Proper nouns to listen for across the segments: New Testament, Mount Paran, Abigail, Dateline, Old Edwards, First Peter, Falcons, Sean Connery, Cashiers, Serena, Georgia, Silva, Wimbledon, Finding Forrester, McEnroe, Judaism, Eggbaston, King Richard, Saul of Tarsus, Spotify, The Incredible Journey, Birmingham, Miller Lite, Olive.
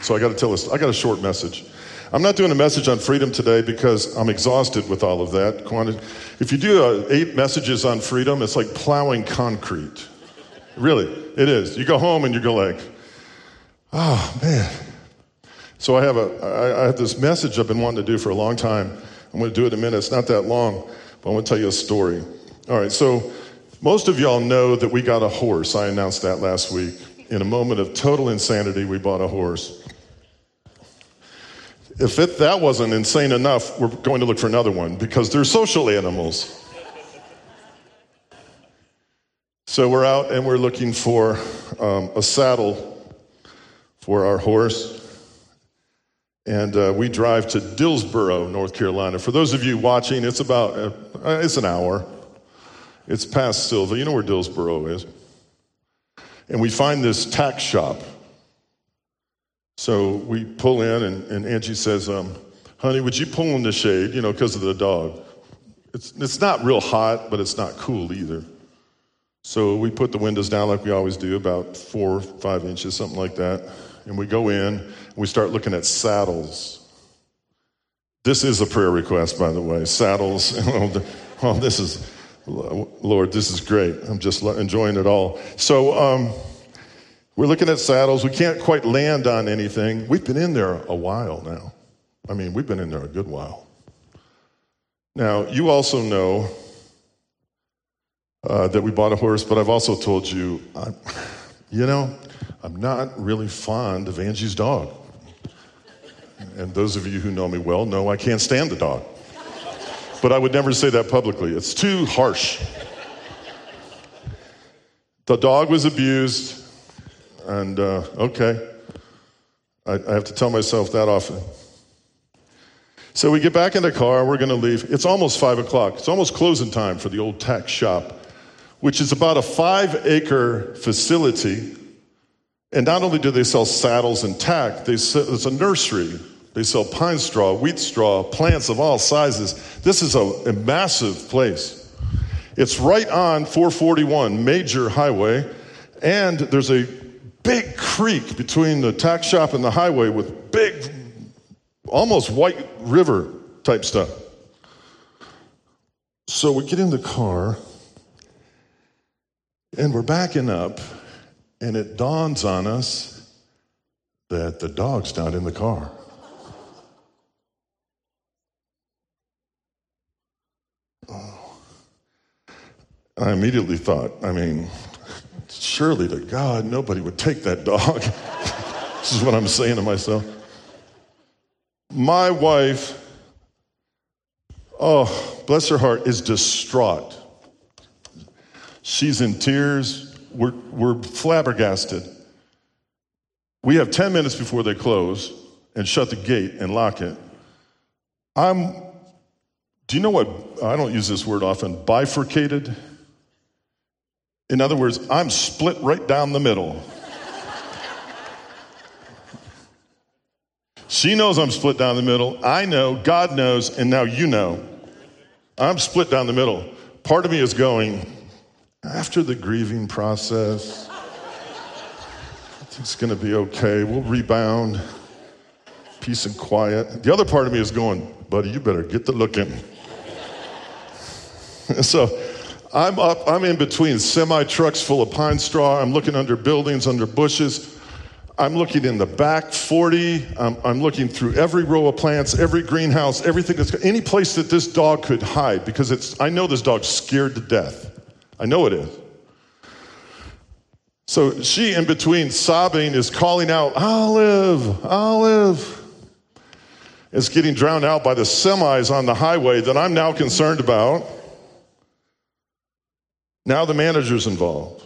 So I got to tell this. I got a short message. I'm not doing a message on freedom today because I'm exhausted with all of that. If you do 8 messages on freedom, it's like plowing concrete. Really, it is. You go home and you go like, oh, man. So I have this message I've been wanting to do for a long time. I'm going to do it in a minute. It's not that long, but I'm going to tell you a story. All right, so most of y'all know that we got a horse. I announced that last week. In a moment of total insanity, we bought a horse. If that wasn't insane enough, we're going to look for another one because they're social animals. So we're out and we're looking for a saddle for our horse. And we drive to Dillsboro, North Carolina. For those of you watching, it's about, it's an hour. It's past Silva. You know where Dillsboro is. And we find this tack shop. So we pull in, and Angie says, honey, would you pull in the shade, you know, because of the dog? It's not real hot, but it's not cool either. So we put the windows down like we always do, about 4 or 5 inches, something like that. And we go in, and we start looking at saddles. This is a prayer request, by the way, saddles. Oh, this is... Lord, this is great. I'm just enjoying it all. So we're looking at saddles. We can't quite land on anything. We've been in there a while now. I mean, we've been in there a good while. Now, you also know that we bought a horse, but I've also told you, I'm not really fond of Angie's dog. And those of you who know me well know I can't stand the dog. But I would never say that publicly. It's too harsh. The dog was abused, and okay. I have to tell myself that often. So we get back in the car. We're going to leave. It's almost 5 o'clock. It's almost closing time for the old tack shop, which is about a 5-acre facility. And not only do they sell saddles and tack, it's a nursery. They sell pine straw, wheat straw, plants of all sizes. This is a massive place. It's right on 441, major highway, and there's a big creek between the tack shop and the highway with big, almost white river type stuff. So we get in the car, and we're backing up, and it dawns on us that the dog's not in the car. I immediately thought, surely to God, nobody would take that dog. This is what I'm saying to myself. My wife, oh, bless her heart, is distraught. She's in tears. We're flabbergasted. We have 10 minutes before they close and shut the gate and lock it. Do you know what, I don't use this word often, bifurcated? In other words, I'm split right down the middle. She knows I'm split down the middle. I know, God knows, and now you know. I'm split down the middle. Part of me is going, after the grieving process, it's going to be okay. We'll rebound. Peace and quiet. The other part of me is going, buddy, you better get to looking. So... I'm in between semi-trucks full of pine straw. I'm looking under buildings, under bushes. I'm looking in the back 40. I'm looking through every row of plants, every greenhouse, everything any place that this dog could hide because I know this dog's scared to death. I know it is. So she, in between sobbing, is calling out, Olive, Olive. It's getting drowned out by the semis on the highway that I'm now concerned about. Now the manager's involved.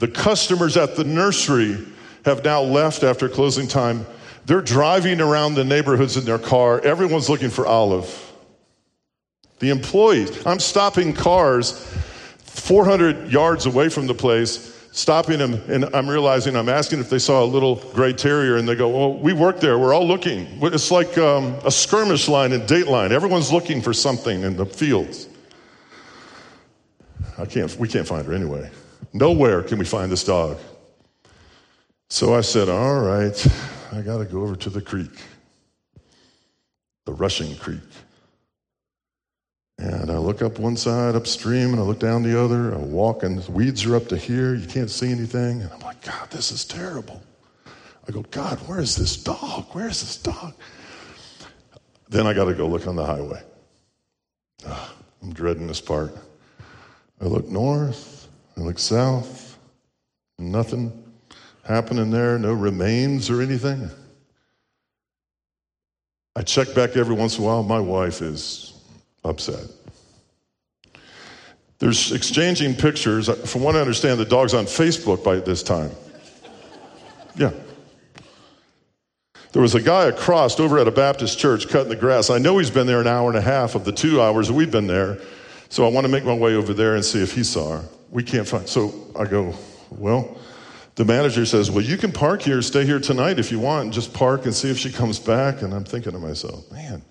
The customers at the nursery have now left after closing time. They're driving around the neighborhoods in their car. Everyone's looking for Olive. The employees. I'm stopping cars 400 yards away from the place, stopping them, and I'm realizing I'm asking if they saw a little gray terrier, and they go, well, we work there. We're all looking. It's like a skirmish line in Dateline. Everyone's looking for something in the fields. We can't find her anyway. Nowhere can we find this dog. So I said, all right, I got to go over to the creek, the rushing creek. And I look up one side upstream and I look down the other. I walk and the weeds are up to here. You can't see anything. And I'm like, God, this is terrible. I go, God, where is this dog? Where is this dog? Then I got to go look on the highway. Oh, I'm dreading this part. I look north. I look south. Nothing happening there. No remains or anything. I check back every once in a while. My wife is upset. They're exchanging pictures. From what I understand, the dog's on Facebook by this time. Yeah. There was a guy across over at a Baptist church cutting the grass. I know he's been there an hour and a half of the 2 hours that we've been there. So I want to make my way over there and see if he saw her. We can't find. So I go, well, the manager says, well, you can park here, stay here tonight if you want, and just park and see if she comes back. And I'm thinking to myself, man,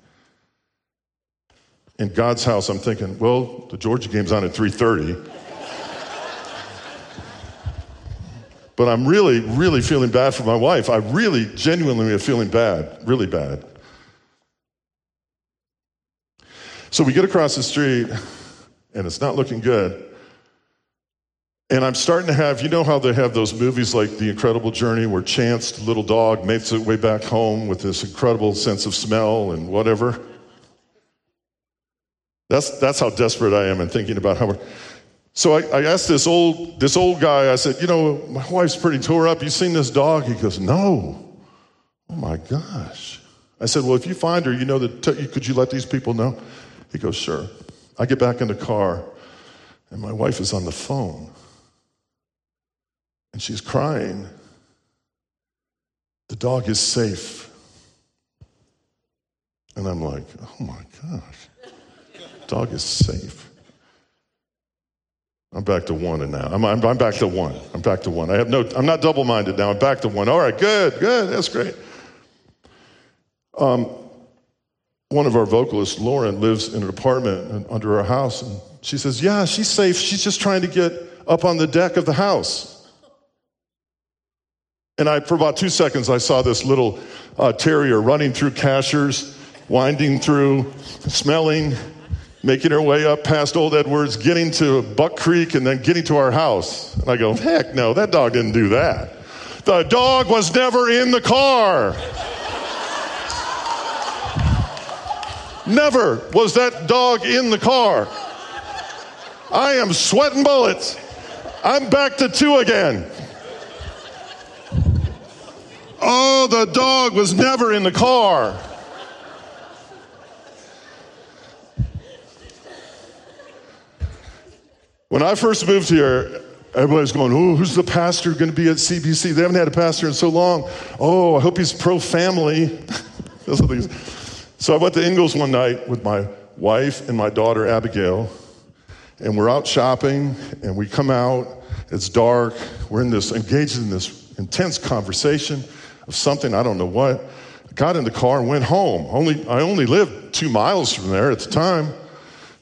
in God's house, I'm thinking, well, the Georgia game's on at 3:30. But I'm really, really feeling bad for my wife. I really, genuinely am feeling bad, really bad. So we get across the street, and it's not looking good. And I'm starting to have, you know how they have those movies like The Incredible Journey where Chance, little dog, makes it way back home with this incredible sense of smell and whatever? That's how desperate I am in thinking about how we're... So I asked this old guy, I said, you know, my wife's pretty tore up. You seen this dog? He goes, no. Oh, my gosh. I said, well, if you find her, you know, could you let these people know? He goes, sure. I get back in the car, and my wife is on the phone. And she's crying. The dog is safe. And I'm like, oh, my gosh. Dog is safe. I'm back to one and now. I'm back to one. I'm back to one. I'm not double-minded now. I'm back to one. All right, good. That's great. One of our vocalists, Lauren, lives in an apartment under her house, and she says, yeah, she's safe. She's just trying to get up on the deck of the house. And for about 2 seconds, I saw this little terrier running through Cashiers, winding through, smelling, making her way up past Old Edwards, getting to Buck Creek, and then getting to our house. And I go, heck no, that dog didn't do that. The dog was never in the car. Never was that dog in the car. I am sweating bullets. I'm back to two again. Oh, the dog was never in the car. When I first moved here, everybody's going, oh, who's the pastor going to be at CBC? They haven't had a pastor in so long. Oh, I hope he's pro-family. So I went to Ingalls one night with my wife and my daughter, Abigail, and we're out shopping, and we come out. It's dark. We're engaged in this intense conversation of something, I don't know what. I got in the car and went home. I only lived 2 miles from there at the time.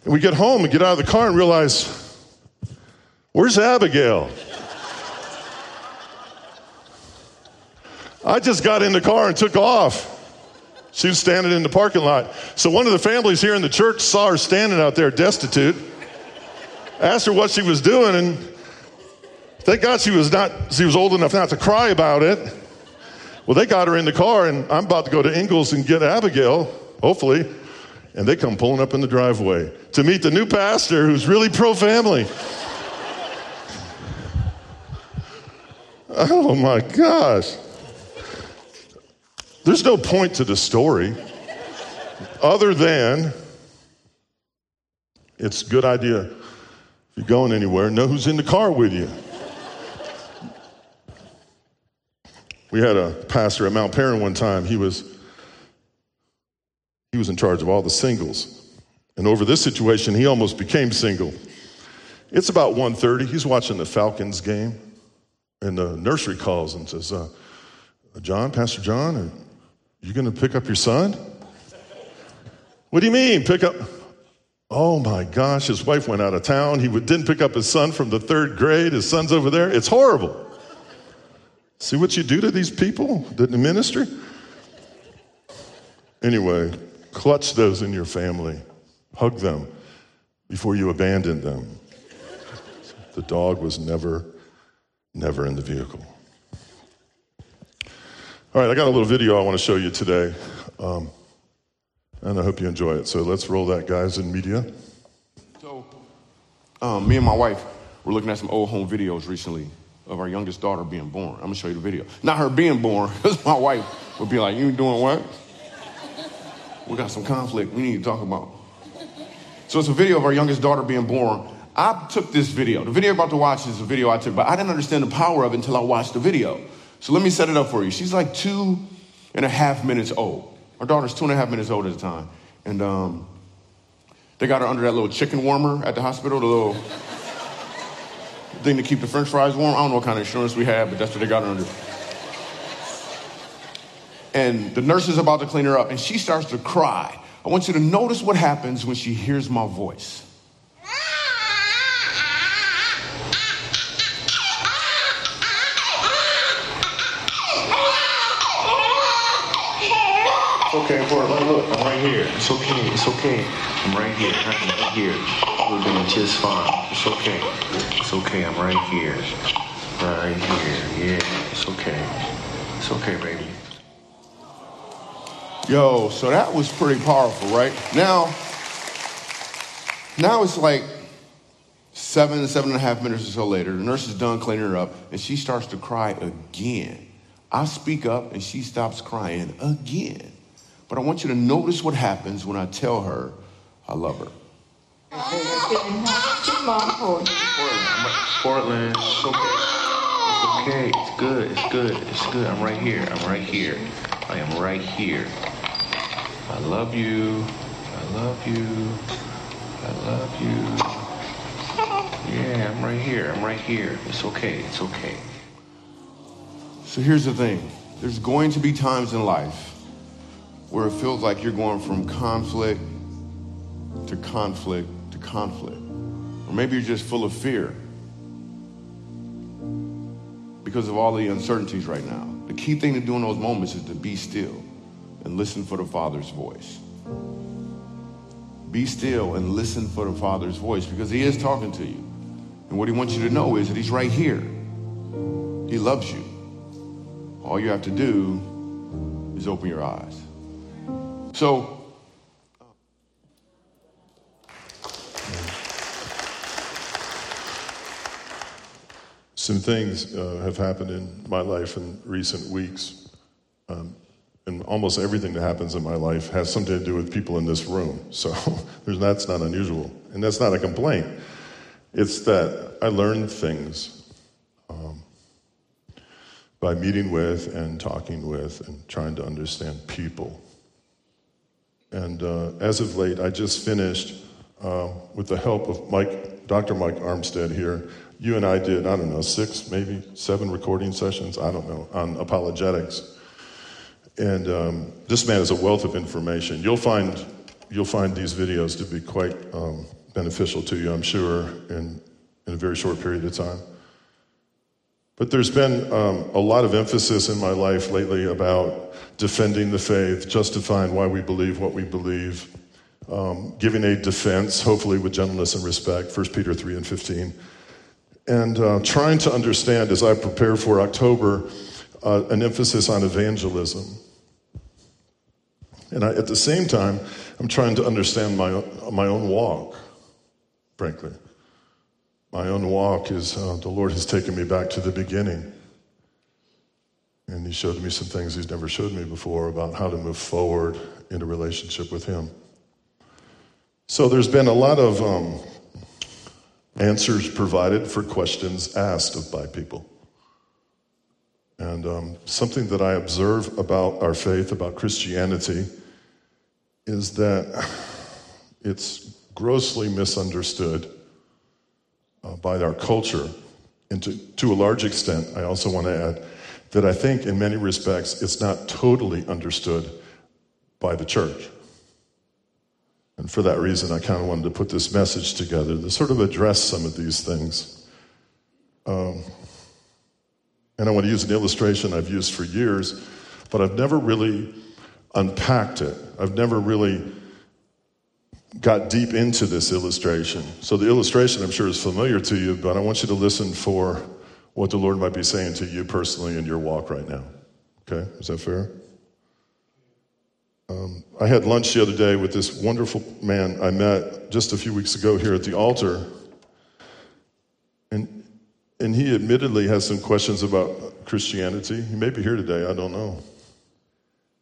And we get home and get out of the car and realize... where's Abigail? I just got in the car and took off. She was standing in the parking lot. So one of the families here in the church saw her standing out there destitute, asked her what she was doing, and thank God she was old enough not to cry about it. Well, they got her in the car, and I'm about to go to Ingalls and get Abigail, hopefully, and they come pulling up in the driveway to meet the new pastor who's really pro-family. Oh, my gosh. There's no point to the story other than it's a good idea if you're going anywhere, know who's in the car with you. We had a pastor at Mount Paran one time. He was in charge of all the singles. And over this situation, he almost became single. It's about 1:30. He's watching the Falcons game. And the nursery calls and says, Pastor John, are you going to pick up your son? What do you mean, pick up? Oh, my gosh, his wife went out of town. He didn't pick up his son from the 3rd grade. His son's over there. It's horrible. See what you do to these people, the ministry? Anyway, clutch those in your family. Hug them before you abandon them. The dog was never in the vehicle. All right, I got a little video I want to show you today. And I hope you enjoy it. So let's roll that, guys, in media. So me and my wife were looking at some old home videos recently of our youngest daughter being born. I'm going to show you the video. Not her being born, because my wife would be like, you doing what? We got some conflict we need to talk about. So it's a video of our youngest daughter being born. I took this video. The video you're about to watch is a video I took, but I didn't understand the power of it until I watched the video. So let me set it up for you. She's like 2.5 minutes old. Our daughter's 2.5 minutes old at the time. And they got her under that little chicken warmer at the hospital, the little thing to keep the french fries warm. I don't know what kind of insurance we had, but that's what they got her under. And the nurse is about to clean her up, and she starts to cry. I want you to notice what happens when she hears my voice. Okay, boy, look, I'm right here. It's okay, it's okay. I'm right here, I'm right here. We're doing just fine. It's okay. It's okay, I'm right here. Right here, yeah. It's okay. It's okay, baby. Yo, so that was pretty powerful, right? Now it's like 7.5 minutes or so later. The nurse is done cleaning her up, and she starts to cry again. I speak up, and she stops crying again. But I want you to notice what happens when I tell her I love her. Portland, it's okay. It's okay. It's good. It's good. It's good. I'm right here. I'm right here. I am right here. I love you. I love you. I love you. Yeah, I'm right here. I'm right here. It's okay. It's okay. So here's the thing. There's going to be times in life where it feels like you're going from conflict to conflict to conflict. Or maybe you're just full of fear because of all the uncertainties right now. The key thing to do in those moments is to be still and listen for the Father's voice. Be still and listen for the Father's voice, because he is talking to you. And what he wants you to know is that he's right here. He loves you. All you have to do is open your eyes. So, some things have happened in my life in recent weeks. And almost everything that happens in my life has something to do with people in this room. So that's not unusual. And that's not a complaint. It's that I learned things by meeting with and talking with and trying to understand people. And as of late, I just finished, with the help of Dr. Mike Armstead here, you and I did, I don't know, 6, maybe 7 recording sessions, I don't know, on apologetics. And this man is a wealth of information. You'll find these videos to be quite beneficial to you, I'm sure, in a very short period of time. But there's been a lot of emphasis in my life lately about defending the faith, justifying why we believe what we believe, giving a defense, hopefully with gentleness and respect, First Peter 3:15. And trying to understand, as I prepare for October, an emphasis on evangelism. And at the same time, I'm trying to understand my own walk, frankly. My own walk is, the Lord has taken me back to the beginning. And he showed me some things he's never showed me before about how to move forward in a relationship with him. So there's been a lot of answers provided for questions asked by people. And something that I observe about our faith, about Christianity, is that it's grossly misunderstood by our culture, and to a large extent, I also want to add that I think in many respects it's not totally understood by the church. And for that reason, I kind of wanted to put this message together to sort of address some of these things. And I want to use an illustration I've used for years, but I've never really unpacked it. I've never really got deep into this illustration. So the illustration, I'm sure, is familiar to you, but I want you to listen for what the Lord might be saying to you personally in your walk right now. Okay, is that fair? I had lunch the other day with this wonderful man I met just a few weeks ago here at the altar. And he admittedly has some questions about Christianity. He may be here today, I don't know.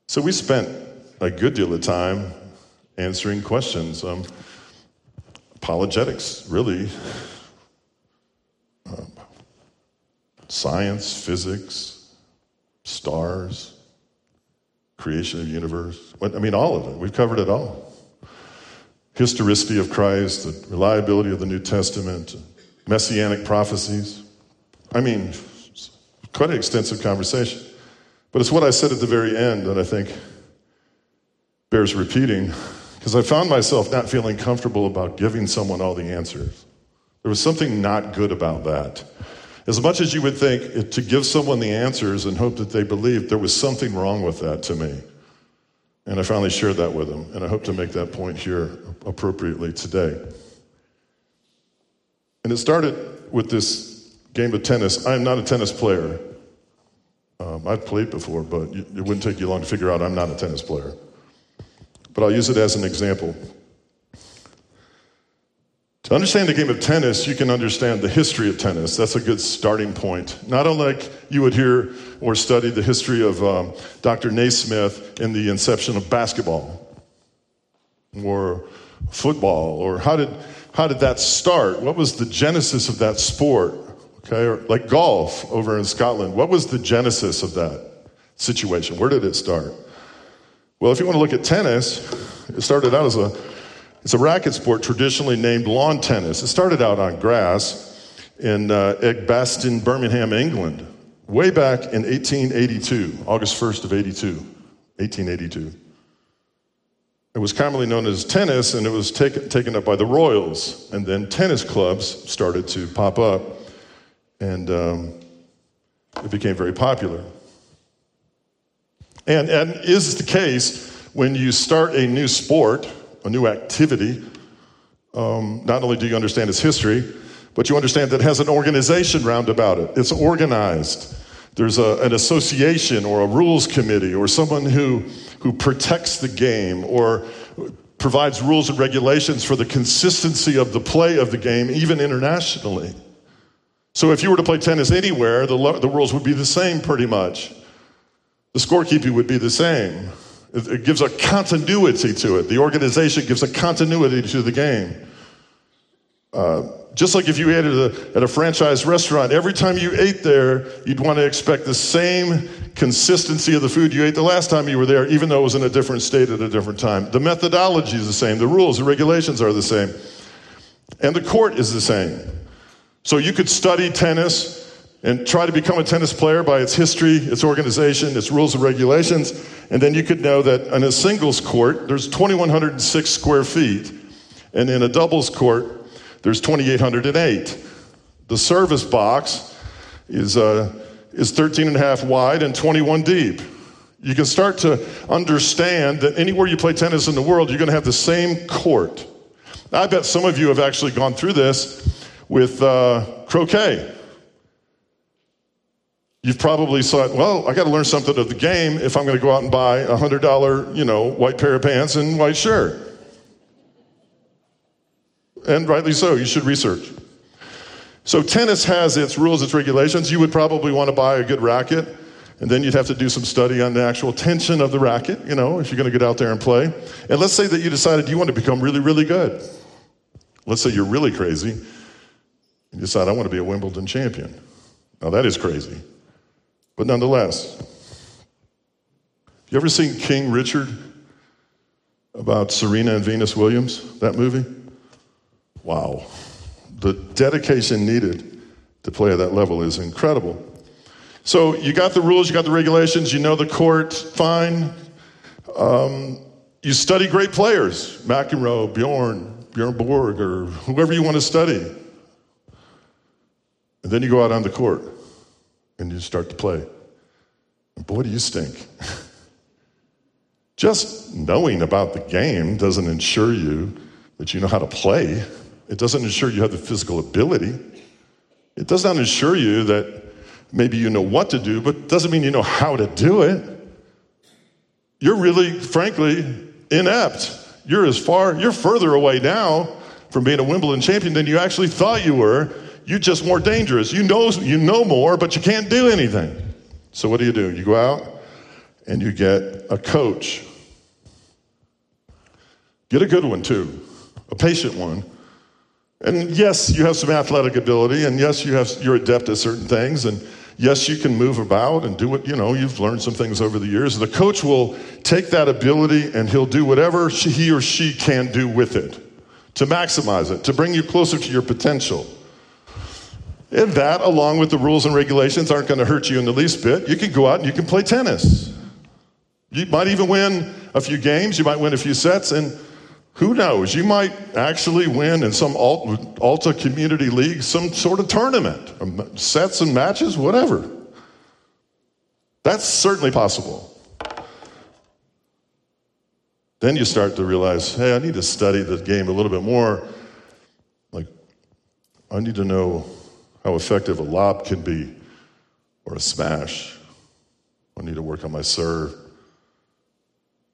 So we spent a good deal of time answering questions. Apologetics, really. Science, physics, stars, creation of the universe. I mean, all of it. We've covered it all. Historicity of Christ, the reliability of the New Testament, messianic prophecies. I mean, quite an extensive conversation. But it's what I said at the very end that I think bears repeating, because I found myself not feeling comfortable about giving someone all the answers. There was something not good about that. As much as you would think to give someone the answers and hope that they believe, there was something wrong with that to me. And I finally shared that with them, and I hope to make that point here appropriately today. And it started with this game of tennis. I'm not a tennis player. I've played before, but it wouldn't take you long to figure out I'm not a tennis player. But I'll use it as an example. To understand the game of tennis, you can understand the history of tennis. That's a good starting point. Not unlike you would hear or study the history of Dr. Naismith in the inception of basketball or football, or how did that start? What was the genesis of that sport? Okay, or like golf over in Scotland. What was the genesis of that situation? Where did it start? Well, if you want to look at tennis, it started out as it's a racket sport traditionally named lawn tennis. It started out on grass in Eggbaston, Birmingham, England, way back in 1882, August 1st of 82, 1882. It was commonly known as tennis, and it was taken up by the Royals. And then tennis clubs started to pop up, and it became very popular. And is the case when you start a new sport, a new activity, not only do you understand its history, but you understand that it has an organization round about it. It's organized. There's an association or a rules committee or someone who protects the game or provides rules and regulations for the consistency of the play of the game, even internationally. So if you were to play tennis anywhere, the rules would be the same pretty much. The scorekeeping would be the same. It gives a continuity to it. The organization gives a continuity to the game. Just like if you ate at a franchise restaurant, every time you ate there, you'd want to expect the same consistency of the food you ate the last time you were there, even though it was in a different state at a different time. The methodology is the same. The rules and regulations are the same. And the court is the same. So you could study tennis and try to become a tennis player by its history, its organization, its rules and regulations, and then you could know that in a singles court, there's 2,106 square feet, and in a doubles court, there's 2,808. The service box is 13 and a half wide and 21 deep. You can start to understand that anywhere you play tennis in the world, you're going to have the same court. Now, I bet some of you have actually gone through this with croquet. You've probably thought, well, I got to learn something of the game if I'm going to go out and buy a $100, white pair of pants and white shirt. And rightly so, you should research. So tennis has its rules, its regulations. You would probably want to buy a good racket, and then you'd have to do some study on the actual tension of the racket, if you're going to get out there and play. And let's say that you decided you want to become really, really good. Let's say you're really crazy, and you decide, I want to be a Wimbledon champion. Now, that is crazy. But nonetheless, you ever seen King Richard about Serena and Venus Williams, that movie? Wow, the dedication needed to play at that level is incredible. So you got the rules, you got the regulations, you know the court, fine. You study great players, McEnroe, Bjorn Borg, or whoever you want to study. And then you go out on the court and you start to play. And boy, do you stink. Just knowing about the game doesn't ensure you that you know how to play. It doesn't ensure you have the physical ability. It does not ensure you that maybe you know what to do, but it doesn't mean you know how to do it. You're really, frankly, inept. You're further away now from being a Wimbledon champion than you actually thought you were. You're just more dangerous. You know more, but you can't do anything. So what do? You go out and you get a coach. Get a good one, too. A patient one. And yes, you have some athletic ability, and yes, you're adept at certain things, and yes, you can move about and do what, you've learned some things over the years. The coach will take that ability and he'll do whatever he or she can do with it to maximize it, to bring you closer to your potential. And that, along with the rules and regulations, aren't going to hurt you in the least bit. You can go out and you can play tennis. You might even win a few games. You might win a few sets. And who knows? You might actually win in some Alta Community League, some sort of tournament, sets and matches, whatever. That's certainly possible. Then you start to realize, hey, I need to study the game a little bit more. Like, I need to know how effective a lob can be or a smash. I need to work on my serve.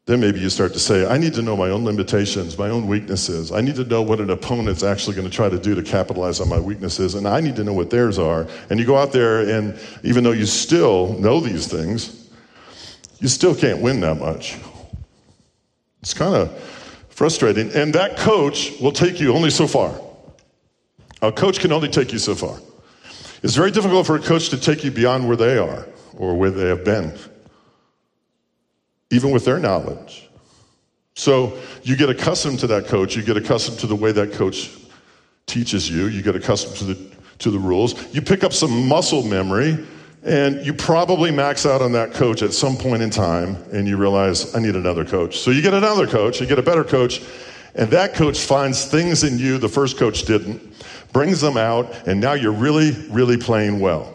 Then maybe you start to say, I need to know my own limitations, my own weaknesses. I need to know what an opponent's actually going to try to do to capitalize on my weaknesses, and I need to know what theirs are. And you go out there, and even though you still know these things, you still can't win that much. It's kind of frustrating. And that coach will take you only so far. A coach can only take you so far. It's very difficult for a coach to take you beyond where they are or where they have been, even with their knowledge. So you get accustomed to that coach. You get accustomed to the way that coach teaches you. You get accustomed to the rules. You pick up some muscle memory, and you probably max out on that coach at some point in time, and you realize, I need another coach. So you get another coach. You get a better coach, and that coach finds things in you the first coach didn't, brings them out, and now you're really, really playing well.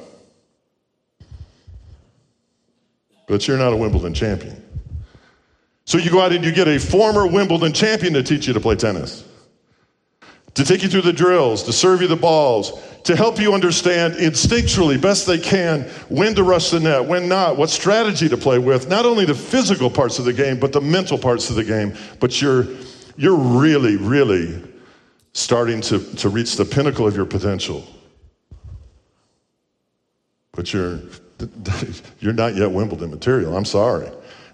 But you're not a Wimbledon champion. So you go out and you get a former Wimbledon champion to teach you to play tennis, to take you through the drills, to serve you the balls, to help you understand instinctually, best they can, when to rush the net, when not, what strategy to play with, not only the physical parts of the game, but the mental parts of the game. But you're really, really starting to reach the pinnacle of your potential. But you're not yet Wimbledon material. I'm sorry.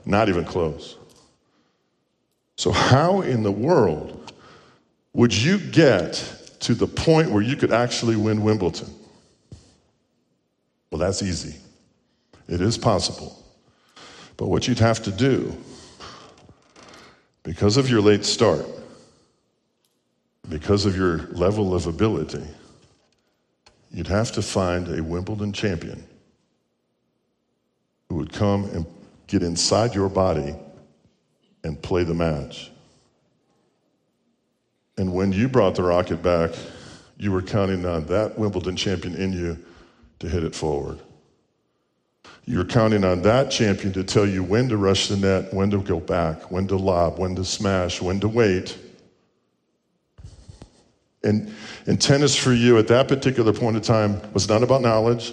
Not even close. So how in the world would you get to the point where you could actually win Wimbledon? Well, that's easy. It is possible. But what you'd have to do, because of your late start, because of your level of ability, you'd have to find a Wimbledon champion who would come and get inside your body and play the match. And when you brought the rocket back, you were counting on that Wimbledon champion in you to hit it forward. You were counting on that champion to tell you when to rush the net, when to go back, when to lob, when to smash, when to wait. And tennis for you at that particular point in time was not about knowledge,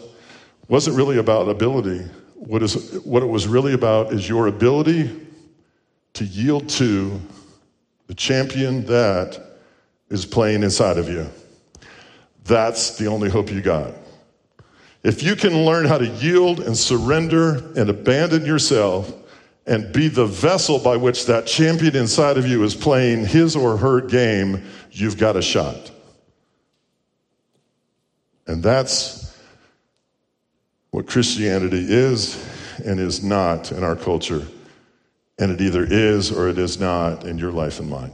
wasn't really about ability. What it was really about is your ability to yield to the champion that is playing inside of you. That's the only hope you got. If you can learn how to yield and surrender and abandon yourself and be the vessel by which that champion inside of you is playing his or her game, you've got a shot. And that's what Christianity is and is not in our culture. And it either is or it is not in your life and mine.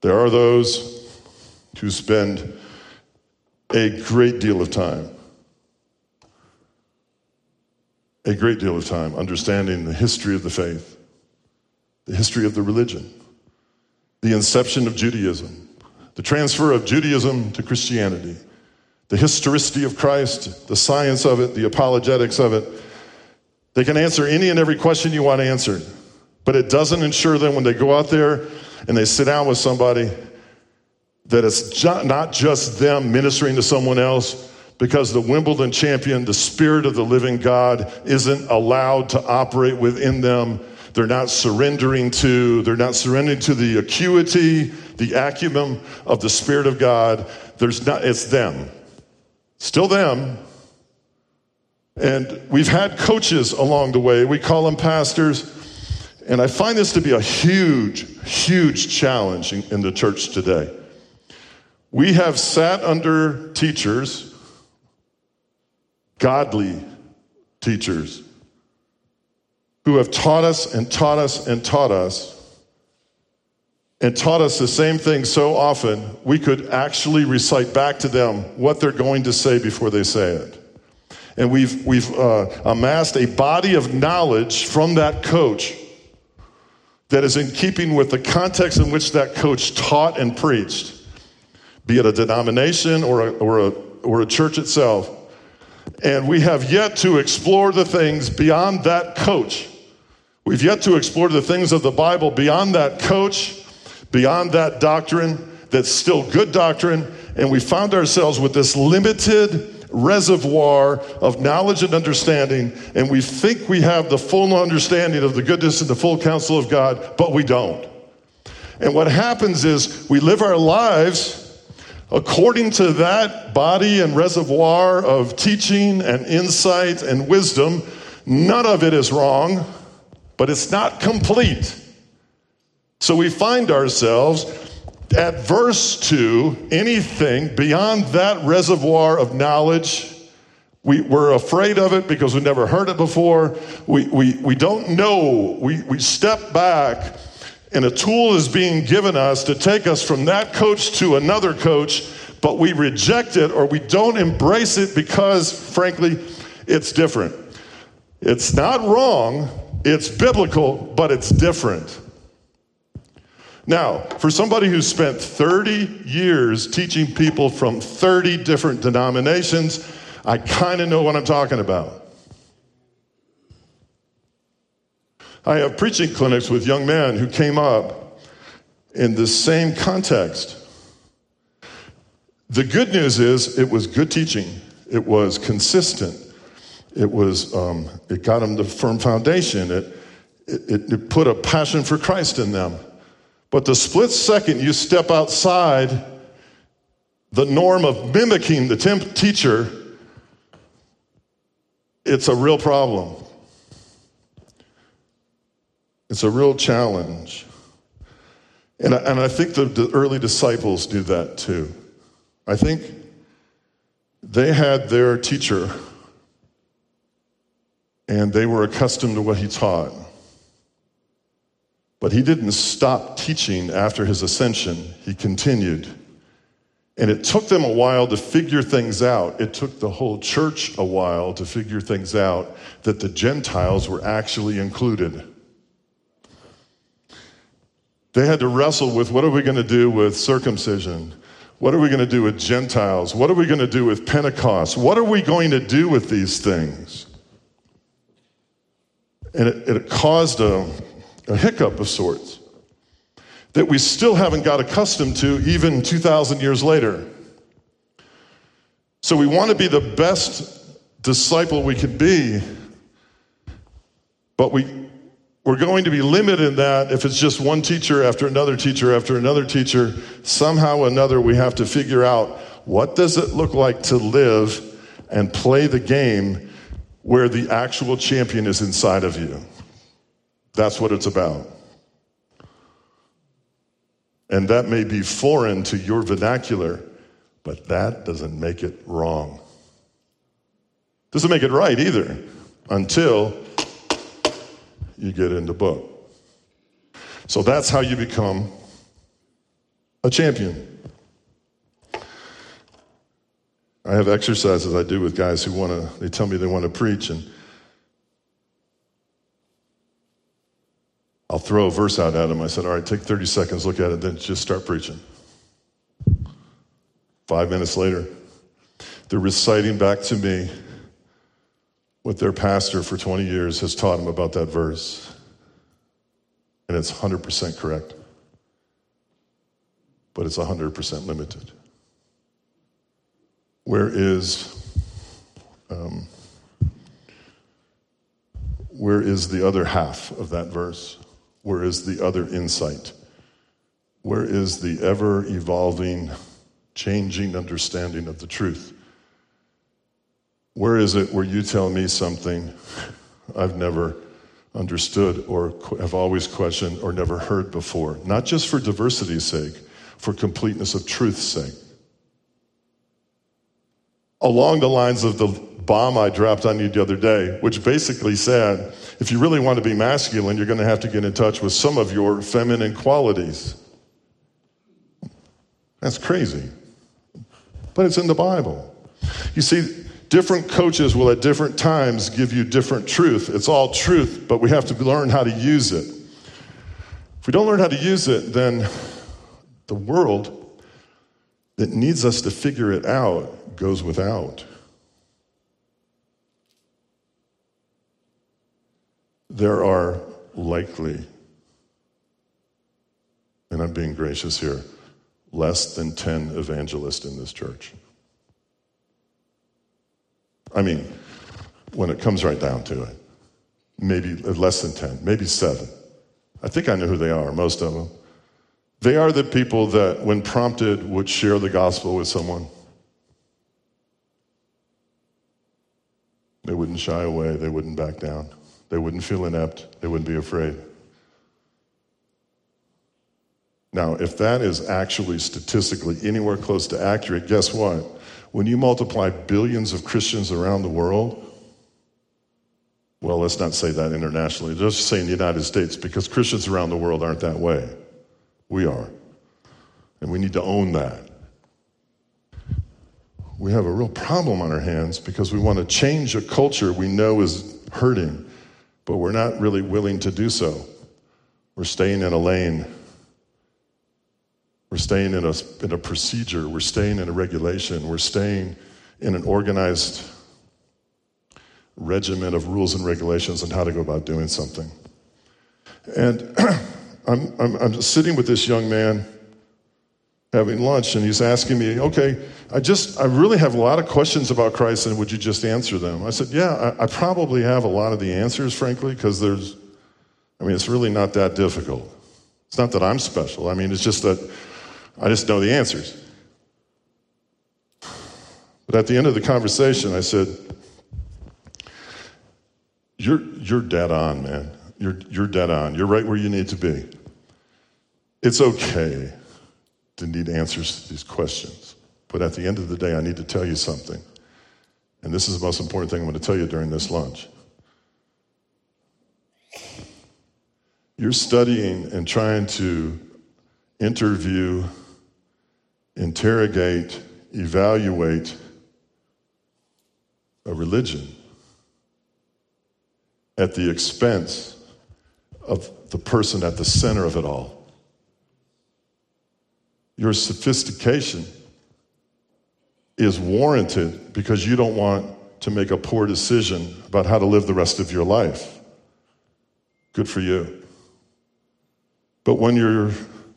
There are those who spend a great deal of time understanding the history of the faith, the history of the religion, the inception of Judaism, the transfer of Judaism to Christianity, the historicity of Christ, the science of it, the apologetics of it. They can answer any and every question you want answered, but it doesn't ensure them when they go out there and they sit down with somebody that it's not just them ministering to someone else, because the Wimbledon champion, the Spirit of the living God, isn't allowed to operate within them. They're not surrendering to the acuity, the acumen of the Spirit of God. It's them. Still them. And we've had coaches along the way. We call them pastors. And I find this to be a huge, huge challenge in the church today. We have sat under teachers, godly teachers, who have taught us and taught us and taught us and taught us the same thing so often, we could actually recite back to them what they're going to say before they say it. And we've amassed a body of knowledge from that coach that is in keeping with the context in which that coach taught and preached, be it a denomination or a church itself. And we have yet to explore the things beyond that coach. We've yet to explore the things of the Bible beyond that coach, beyond that doctrine that's still good doctrine. And we found ourselves with this limited reservoir of knowledge and understanding. And we think we have the full understanding of the goodness and the full counsel of God, but we don't. And what happens is we live our lives according to that body and reservoir of teaching and insight and wisdom. None of it is wrong, but it's not complete. So we find ourselves adverse to anything beyond that reservoir of knowledge. We're afraid of it because we've never heard it before. We don't know. We step back. And a tool is being given us to take us from that coach to another coach, but we reject it or we don't embrace it because, frankly, it's different. It's not wrong, it's biblical, but it's different. Now, for somebody who spent 30 years teaching people from 30 different denominations, I kind of know what I'm talking about. I have preaching clinics with young men who came up in the same context. The good news is it was good teaching. It was consistent. It was it got them the firm foundation. It put a passion for Christ in them. But the split second you step outside the norm of mimicking the teacher, it's a real problem. It's a real challenge. And I think the early disciples knew that too. I think they had their teacher and they were accustomed to what he taught. But he didn't stop teaching after his ascension. He continued. And it took them a while to figure things out. It took the whole church a while to figure things out, that the Gentiles were actually included. They had to wrestle with, what are we going to do with circumcision? What are we going to do with Gentiles? What are we going to do with Pentecost? What are we going to do with these things? And it caused a hiccup of sorts that we still haven't got accustomed to even 2,000 years later. So we want to be the best disciple we could be, but we're going to be limited in that if it's just one teacher after another teacher after another teacher. Somehow or another, we have to figure out, what does it look like to live and play the game where the actual champion is inside of you? That's what it's about. And that may be foreign to your vernacular, but that doesn't make it wrong. Doesn't make it right either, until you get in the book. So that's how you become a champion. I have exercises I do with guys who they tell me they want to preach, and I'll throw a verse out at them. I said, all right, take 30 seconds, look at it, then just start preaching. 5 minutes later, They're reciting back to me what their pastor for 20 years has taught them about that verse. And it's 100% correct. But it's 100% limited. Where is the other half of that verse? Where is the other insight? Where is the ever-evolving, changing understanding of the truth? Where is it where you tell me something I've never understood or have always questioned or never heard before? Not just for diversity's sake, for completeness of truth's sake. Along the lines of the bomb I dropped on you the other day, which basically said, if you really want to be masculine, you're going to have to get in touch with some of your feminine qualities. That's crazy. But it's in the Bible. You see, different coaches will at different times give you different truth. It's all truth, but we have to learn how to use it. If we don't learn how to use it, then the world that needs us to figure it out goes without. There are likely, and I'm being gracious here, less than 10 evangelists in this church. I mean, when it comes right down to it, maybe less than 10, maybe 7. I think I know who they are, most of them. They are the people that, when prompted, would share the gospel with someone. They wouldn't shy away. They wouldn't back down. They wouldn't feel inept. They wouldn't be afraid. Now, if that is actually statistically anywhere close to accurate, guess what? When you multiply billions of Christians around the world, well, let's not say that internationally. Just say in the United States, because Christians around the world aren't that way. We are. And we need to own that. We have a real problem on our hands because we want to change a culture we know is hurting, but we're not really willing to do so. We're staying in a lane. We're staying in a procedure. We're staying in a regulation. We're staying in an organized regimen of rules and regulations on how to go about doing something. And I'm sitting with this young man having lunch, and he's asking me, okay, I really have a lot of questions about Christ, and would you just answer them? I said, yeah, I probably have a lot of the answers, frankly, because it's really not that difficult. It's not that I'm special. It's just that I just know the answers. But at the end of the conversation, I said, you're dead on, man. You're dead on. You're right where you need to be. It's okay to need answers to these questions. But at the end of the day, I need to tell you something. And this is the most important thing I'm going to tell you during this lunch. You're studying and trying to interview, interrogate, evaluate a religion at the expense of the person at the center of it all. Your sophistication is warranted because you don't want to make a poor decision about how to live the rest of your life. Good for you. But when you're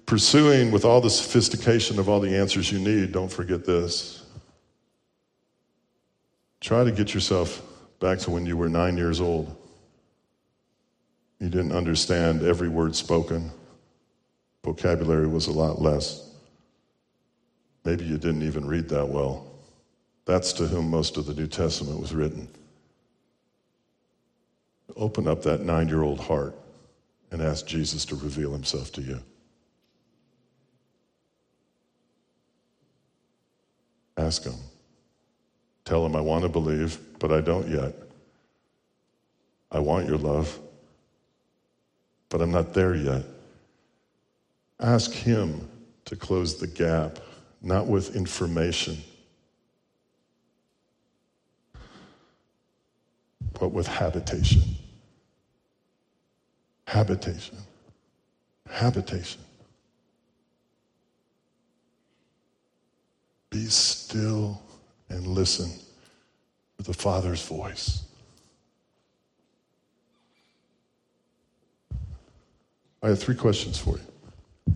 pursuing with all the sophistication of all the answers you need, don't forget this. Try to get yourself back to when you were 9 years old. You didn't understand every word spoken. Vocabulary was a lot less. Maybe you didn't even read that well. That's to whom most of the New Testament was written. Open up that 9-year-old heart and ask Jesus to reveal himself to you. Ask him. Tell him, I want to believe, but I don't yet. I want your love, but I'm not there yet. Ask him to close the gap, not with information, but with habitation. Habitation. Habitation. Be still and listen to the Father's voice. I have three questions for you.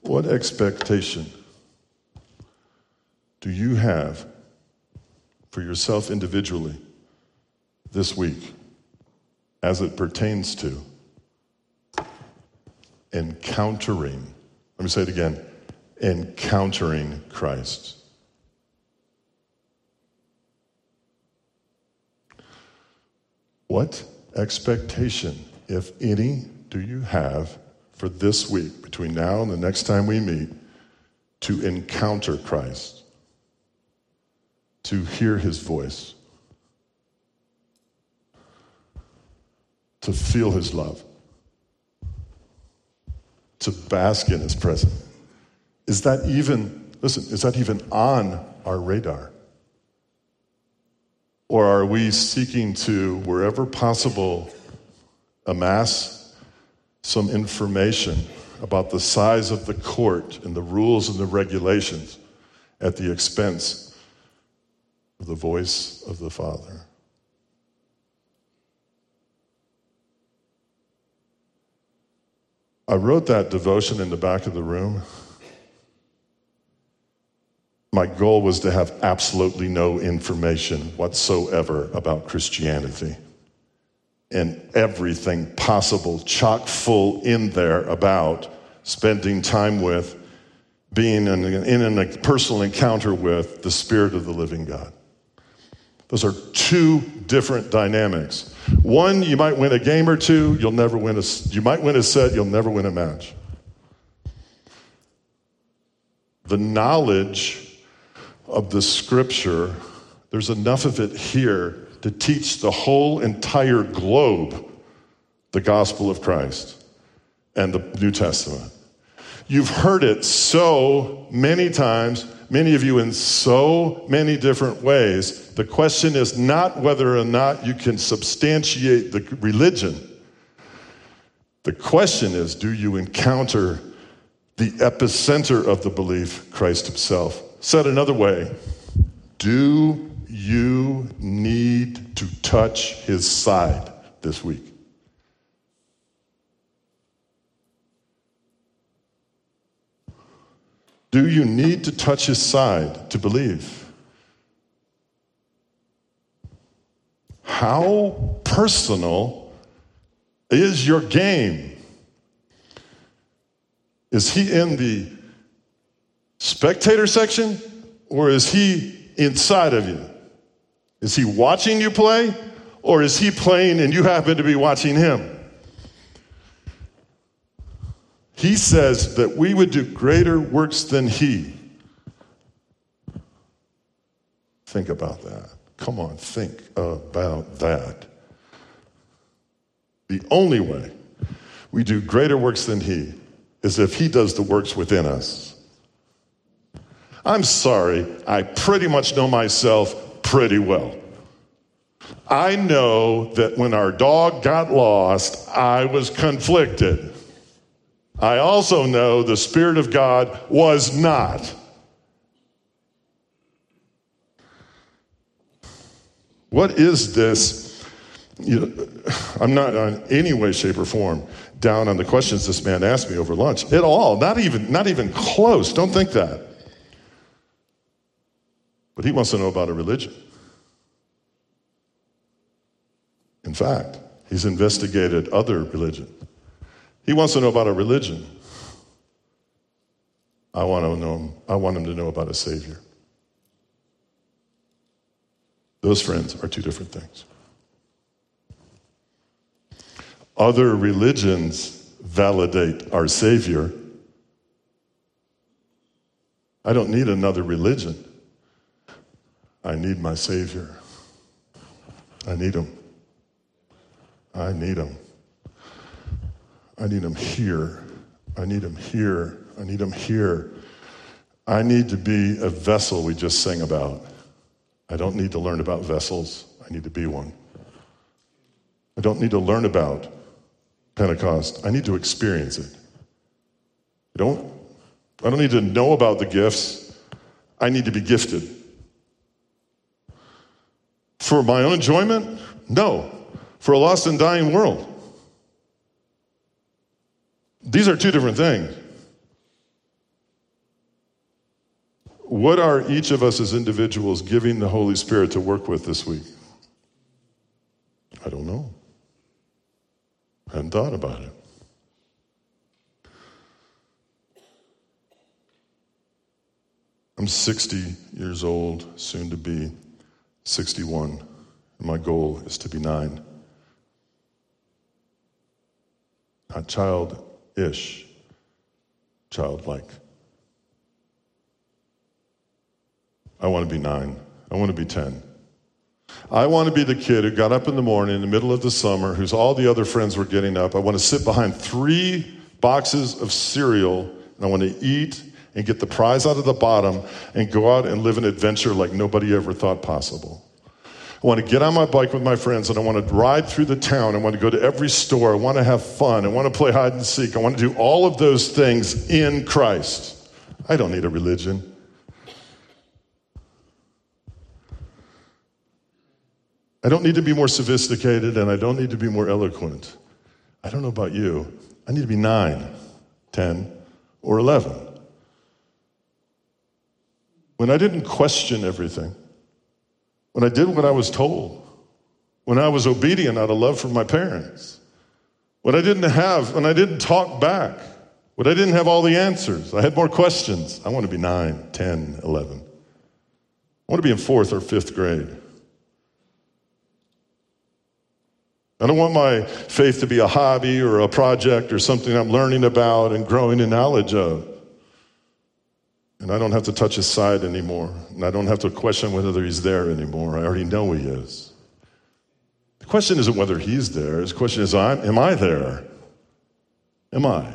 What expectation do you have for yourself individually this week as it pertains to encountering, let me say it again, encountering Christ? What expectation, if any, do you have for this week, between now and the next time we meet, to encounter Christ, to hear his voice, to feel his love, to bask in his presence? Is that even, listen, is that even on our radar? Or are we seeking to, wherever possible, amass some information about the size of the court and the rules and the regulations at the expense of the voice of the Father? I wrote that devotion in the back of the room. My goal was to have absolutely no information whatsoever about Christianity, and everything possible, chock full in there about spending time with, being in a personal encounter with the Spirit of the living God. Those are two different dynamics. One, you might win a game or two, you'll never win a, you might win a set, you'll never win a match. The knowledge of the scripture, there's enough of it here to teach the whole entire globe the gospel of Christ and the New Testament. You've heard it so many times, many of you in so many different ways. The question is not whether or not you can substantiate the religion. The question is, do you encounter the epicenter of the belief, Christ himself? Said another way, do you need to touch his side this week? Do you need to touch his side to believe? How personal is your game? Is he in the spectator section, or is he inside of you? Is he watching you play, or is he playing and you happen to be watching him? He says that we would do greater works than he. Think about that. Come on, think about that. The only way we do greater works than he is if he does the works within us. I'm sorry, I pretty much know myself pretty well. I know that when our dog got lost, I was conflicted. I also know the Spirit of God was not. What is this? I'm not in any way, shape, or form down on the questions this man asked me over lunch at all. Not even close. Don't think that. But he wants to know about a religion. In fact, he's investigated other religion. He wants to know about a religion. I want him to know about a Savior. Those, friends, are two different things. Other religions validate our Savior. I don't need another religion. I need my Savior. I need him. I need him. I need him here. I need him here. I need him here. I need to be a vessel we just sang about. I don't need to learn about vessels. I need to be one. I don't need to learn about Pentecost. I need to experience it. You don't I don't need to know about the gifts. I need to be gifted. For my own enjoyment? No. For a lost and dying world. These are two different things. What are each of us as individuals giving the Holy Spirit to work with this week? I don't know. I hadn't thought about it. I'm 60 years old, soon to be 61. My goal is to be 9. Not childish, childlike. I want to be 9. I want to be 10. I want to be the kid who got up in the morning in the middle of the summer, who's all the other friends were getting up. I want to sit behind 3 boxes of cereal, and I want to eat and get the prize out of the bottom and go out and live an adventure like nobody ever thought possible. I want to get on my bike with my friends, and I want to ride through the town. I want to go to every store. I want to have fun. I want to play hide and seek. I want to do all of those things in Christ. I don't need a religion. I don't need to be more sophisticated, and I don't need to be more eloquent. I don't know about you. I need to be 9, 10, or 11. When I didn't question everything, when I did what I was told, when I was obedient out of love for my parents, when I didn't talk back, when I didn't have all the answers, I had more questions. I want to be 9, 10, 11. I want to be in 4th or 5th grade. I don't want my faith to be a hobby or a project or something I'm learning about and growing in knowledge of. And I don't have to touch his side anymore. And I don't have to question whether he's there anymore. I already know he is. The question isn't whether he's there. The question is, am I there? Am I?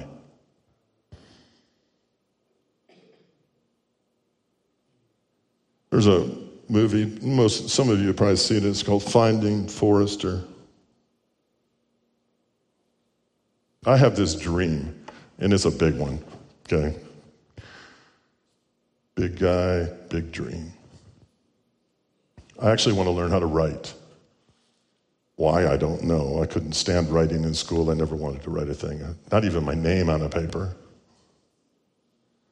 There's a movie, some of you have probably seen it. It's called Finding Forrester. I have this dream, and it's a big one, okay? Big guy, big dream. I actually want to learn how to write. Why, I don't know. I couldn't stand writing in school. I never wanted to write a thing, not even my name on a paper.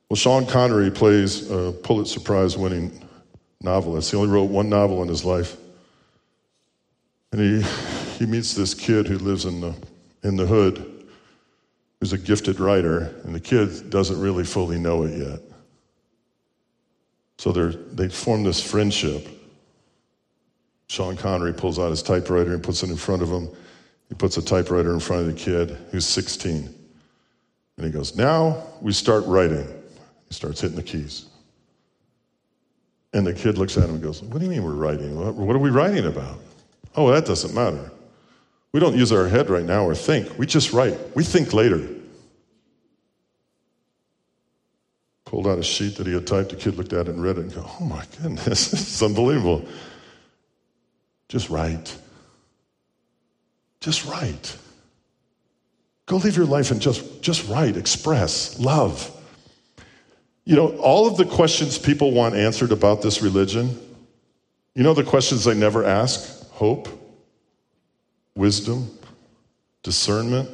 Well, Sean Connery plays a Pulitzer Prize-winning novelist. He only wrote one novel in his life. And he meets this kid who lives in the hood, who's a gifted writer, and the kid doesn't really fully know it yet. So they form this friendship. Sean Connery pulls out his typewriter and puts it in front of him. He puts a typewriter in front of the kid, who's 16. And he goes, now we start writing. He starts hitting the keys. And the kid looks at him and goes, what do you mean we're writing? What are we writing about? Oh, that doesn't matter. We don't use our head right now or think. We just write. We think later. Pulled out a sheet that he had typed. The kid looked at it and read it and go, oh my goodness, this is unbelievable. Just write. Just write. Go live your life and just write, express, love. You know, all of the questions people want answered about this religion, you know the questions they never ask? Hope. Wisdom, discernment,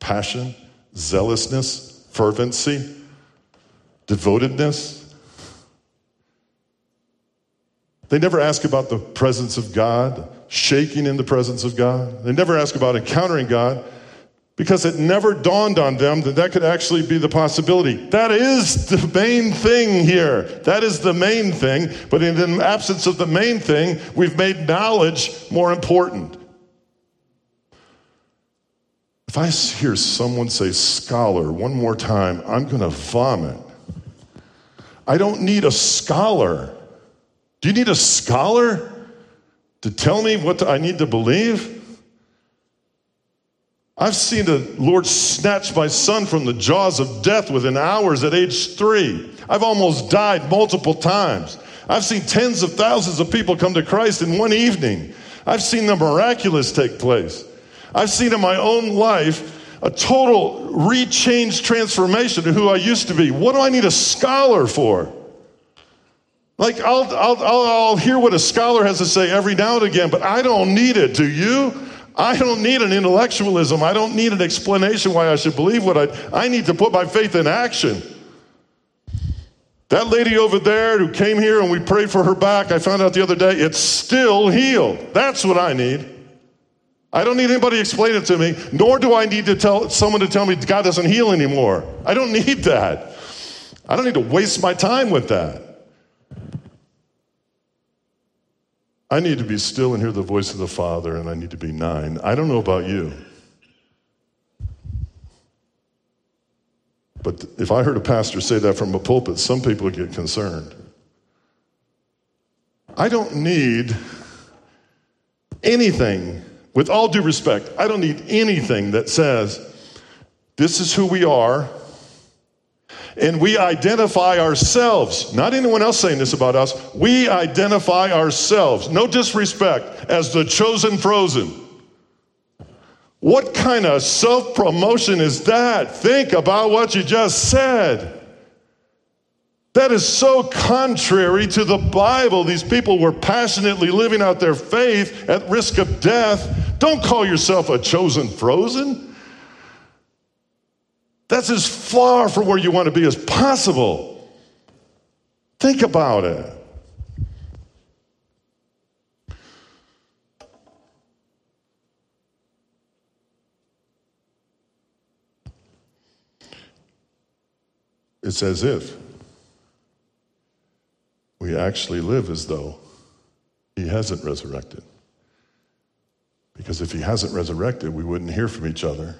passion, zealousness, fervency, devotedness. They never ask about the presence of God, shaking in the presence of God. They never ask about encountering God because it never dawned on them that could actually be the possibility. That is the main thing here. That is the main thing. But in the absence of the main thing, we've made knowledge more important. If I hear someone say scholar one more time, I'm going to vomit. I don't need a scholar. Do you need a scholar to tell me what I need to believe? I've seen the Lord snatch my son from the jaws of death within hours at age 3. I've almost died multiple times. I've seen tens of thousands of people come to Christ in one evening. I've seen the miraculous take place. I've seen in my own life a total re-changed transformation to who I used to be. What do I need a scholar for? Like, I'll hear what a scholar has to say every now and again, but I don't need it, do you? I don't need an intellectualism. I don't need an explanation why I should believe what I need to put my faith in action. That lady over there who came here and we prayed for her back, I found out the other day, it's still healed. That's what I need. I don't need anybody to explain it to me, nor do I need to tell someone to tell me God doesn't heal anymore. I don't need that. I don't need to waste my time with that. I need to be still and hear the voice of the Father, and I need to be nine. I don't know about you. But if I heard a pastor say that from a pulpit, some people would get concerned. I don't need anything, with all due respect, I don't need anything that says, this is who we are, and we identify ourselves, not anyone else saying this about us, we identify ourselves, no disrespect, as the chosen frozen. What kind of self-promotion is that? Think about what you just said. That is so contrary to the Bible. These people were passionately living out their faith at risk of death. Don't call yourself a chosen frozen. That's as far from where you want to be as possible. Think about it. It's as if we actually live as though he hasn't resurrected. Because if he hasn't resurrected, we wouldn't hear from each other.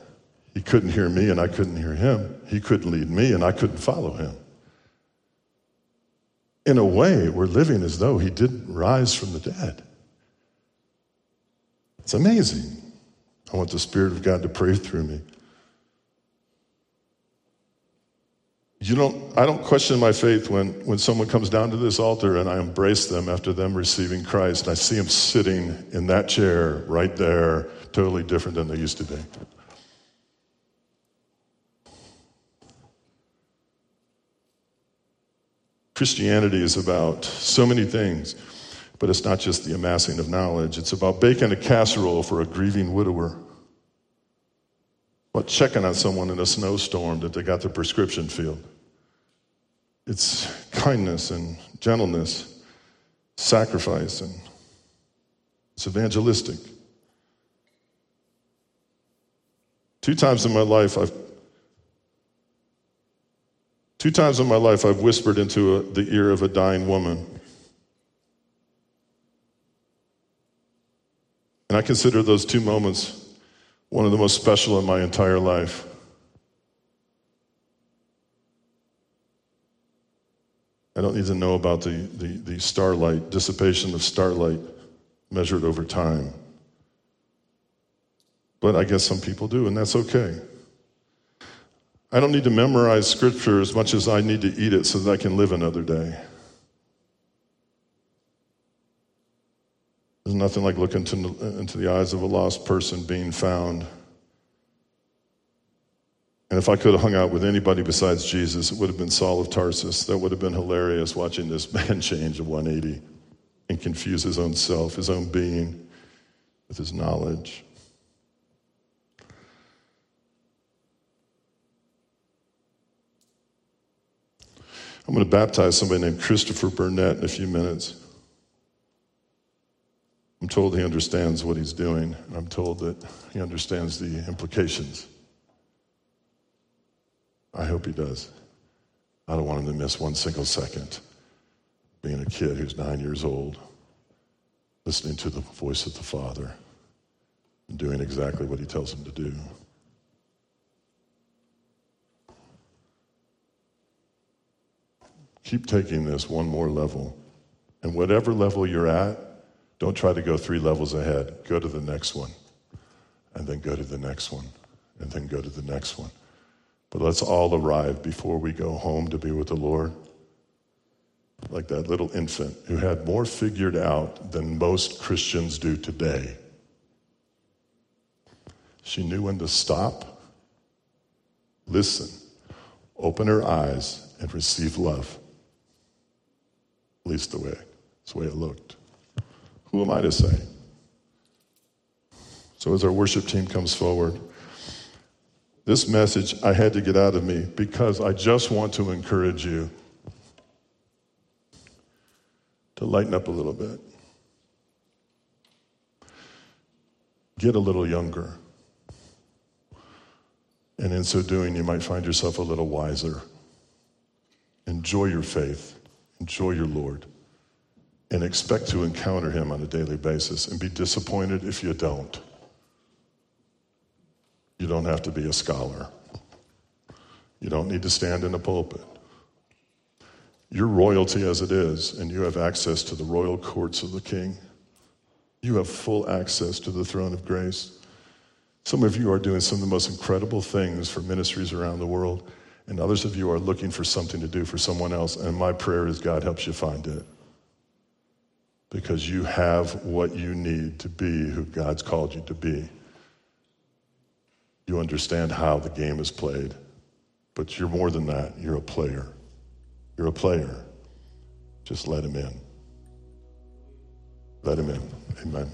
He couldn't hear me and I couldn't hear him. He couldn't lead me and I couldn't follow him. In a way, we're living as though he didn't rise from the dead. It's amazing. I want the Spirit of God to pray through me. I don't question my faith when someone comes down to this altar and I embrace them after them receiving Christ. And I see them sitting in that chair right there, totally different than they used to be. Christianity is about so many things, but it's not just the amassing of knowledge. It's about baking a casserole for a grieving widower, about checking on someone in a snowstorm that they got their prescription filled. It's kindness and gentleness, sacrifice, and it's evangelistic. 2 times in my life, I've whispered into the ear of a dying woman. And I consider those 2 moments one of the most special in my entire life. I don't need to know about the starlight, dissipation of starlight measured over time. But I guess some people do, and that's okay. I don't need to memorize scripture as much as I need to eat it so that I can live another day. There's nothing like looking into the eyes of a lost person being found. And if I could have hung out with anybody besides Jesus, it would have been Saul of Tarsus. That would have been hilarious, watching this man change a 180 and confuse his own self, his own being, with his knowledge. I'm going to baptize somebody named Christopher Burnett in a few minutes. I'm told he understands what he's doing, and I'm told that he understands the implications. I hope he does. I don't want him to miss one single second being a kid who's 9 years old, listening to the voice of the Father, and doing exactly what he tells him to do. Keep taking this one more level. And whatever level you're at, don't try to go 3 levels ahead. Go to the next one, and then go to the next one, and then go to the next one. But let's all arrive before we go home to be with the Lord, like that little infant who had more figured out than most Christians do today. She knew when to stop Listen, open her eyes and receive love. At least that's the way it looked. Who am I to say? So as our worship team comes forward, this message I had to get out of me because I just want to encourage you to lighten up a little bit. Get a little younger. And in so doing, you might find yourself a little wiser. Enjoy your faith. Enjoy your Lord. And expect to encounter him on a daily basis and be disappointed if you don't. You don't have to be a scholar. You don't need to stand in a pulpit. You're royalty as it is, and you have access to the royal courts of the King. You have full access to the throne of grace. Some of you are doing some of the most incredible things for ministries around the world, and others of you are looking for something to do for someone else, and my prayer is God helps you find it. Because you have what you need to be who God's called you to be. You understand how the game is played, but you're more than that. You're a player. You're a player. Just let him in. Let him in. Amen.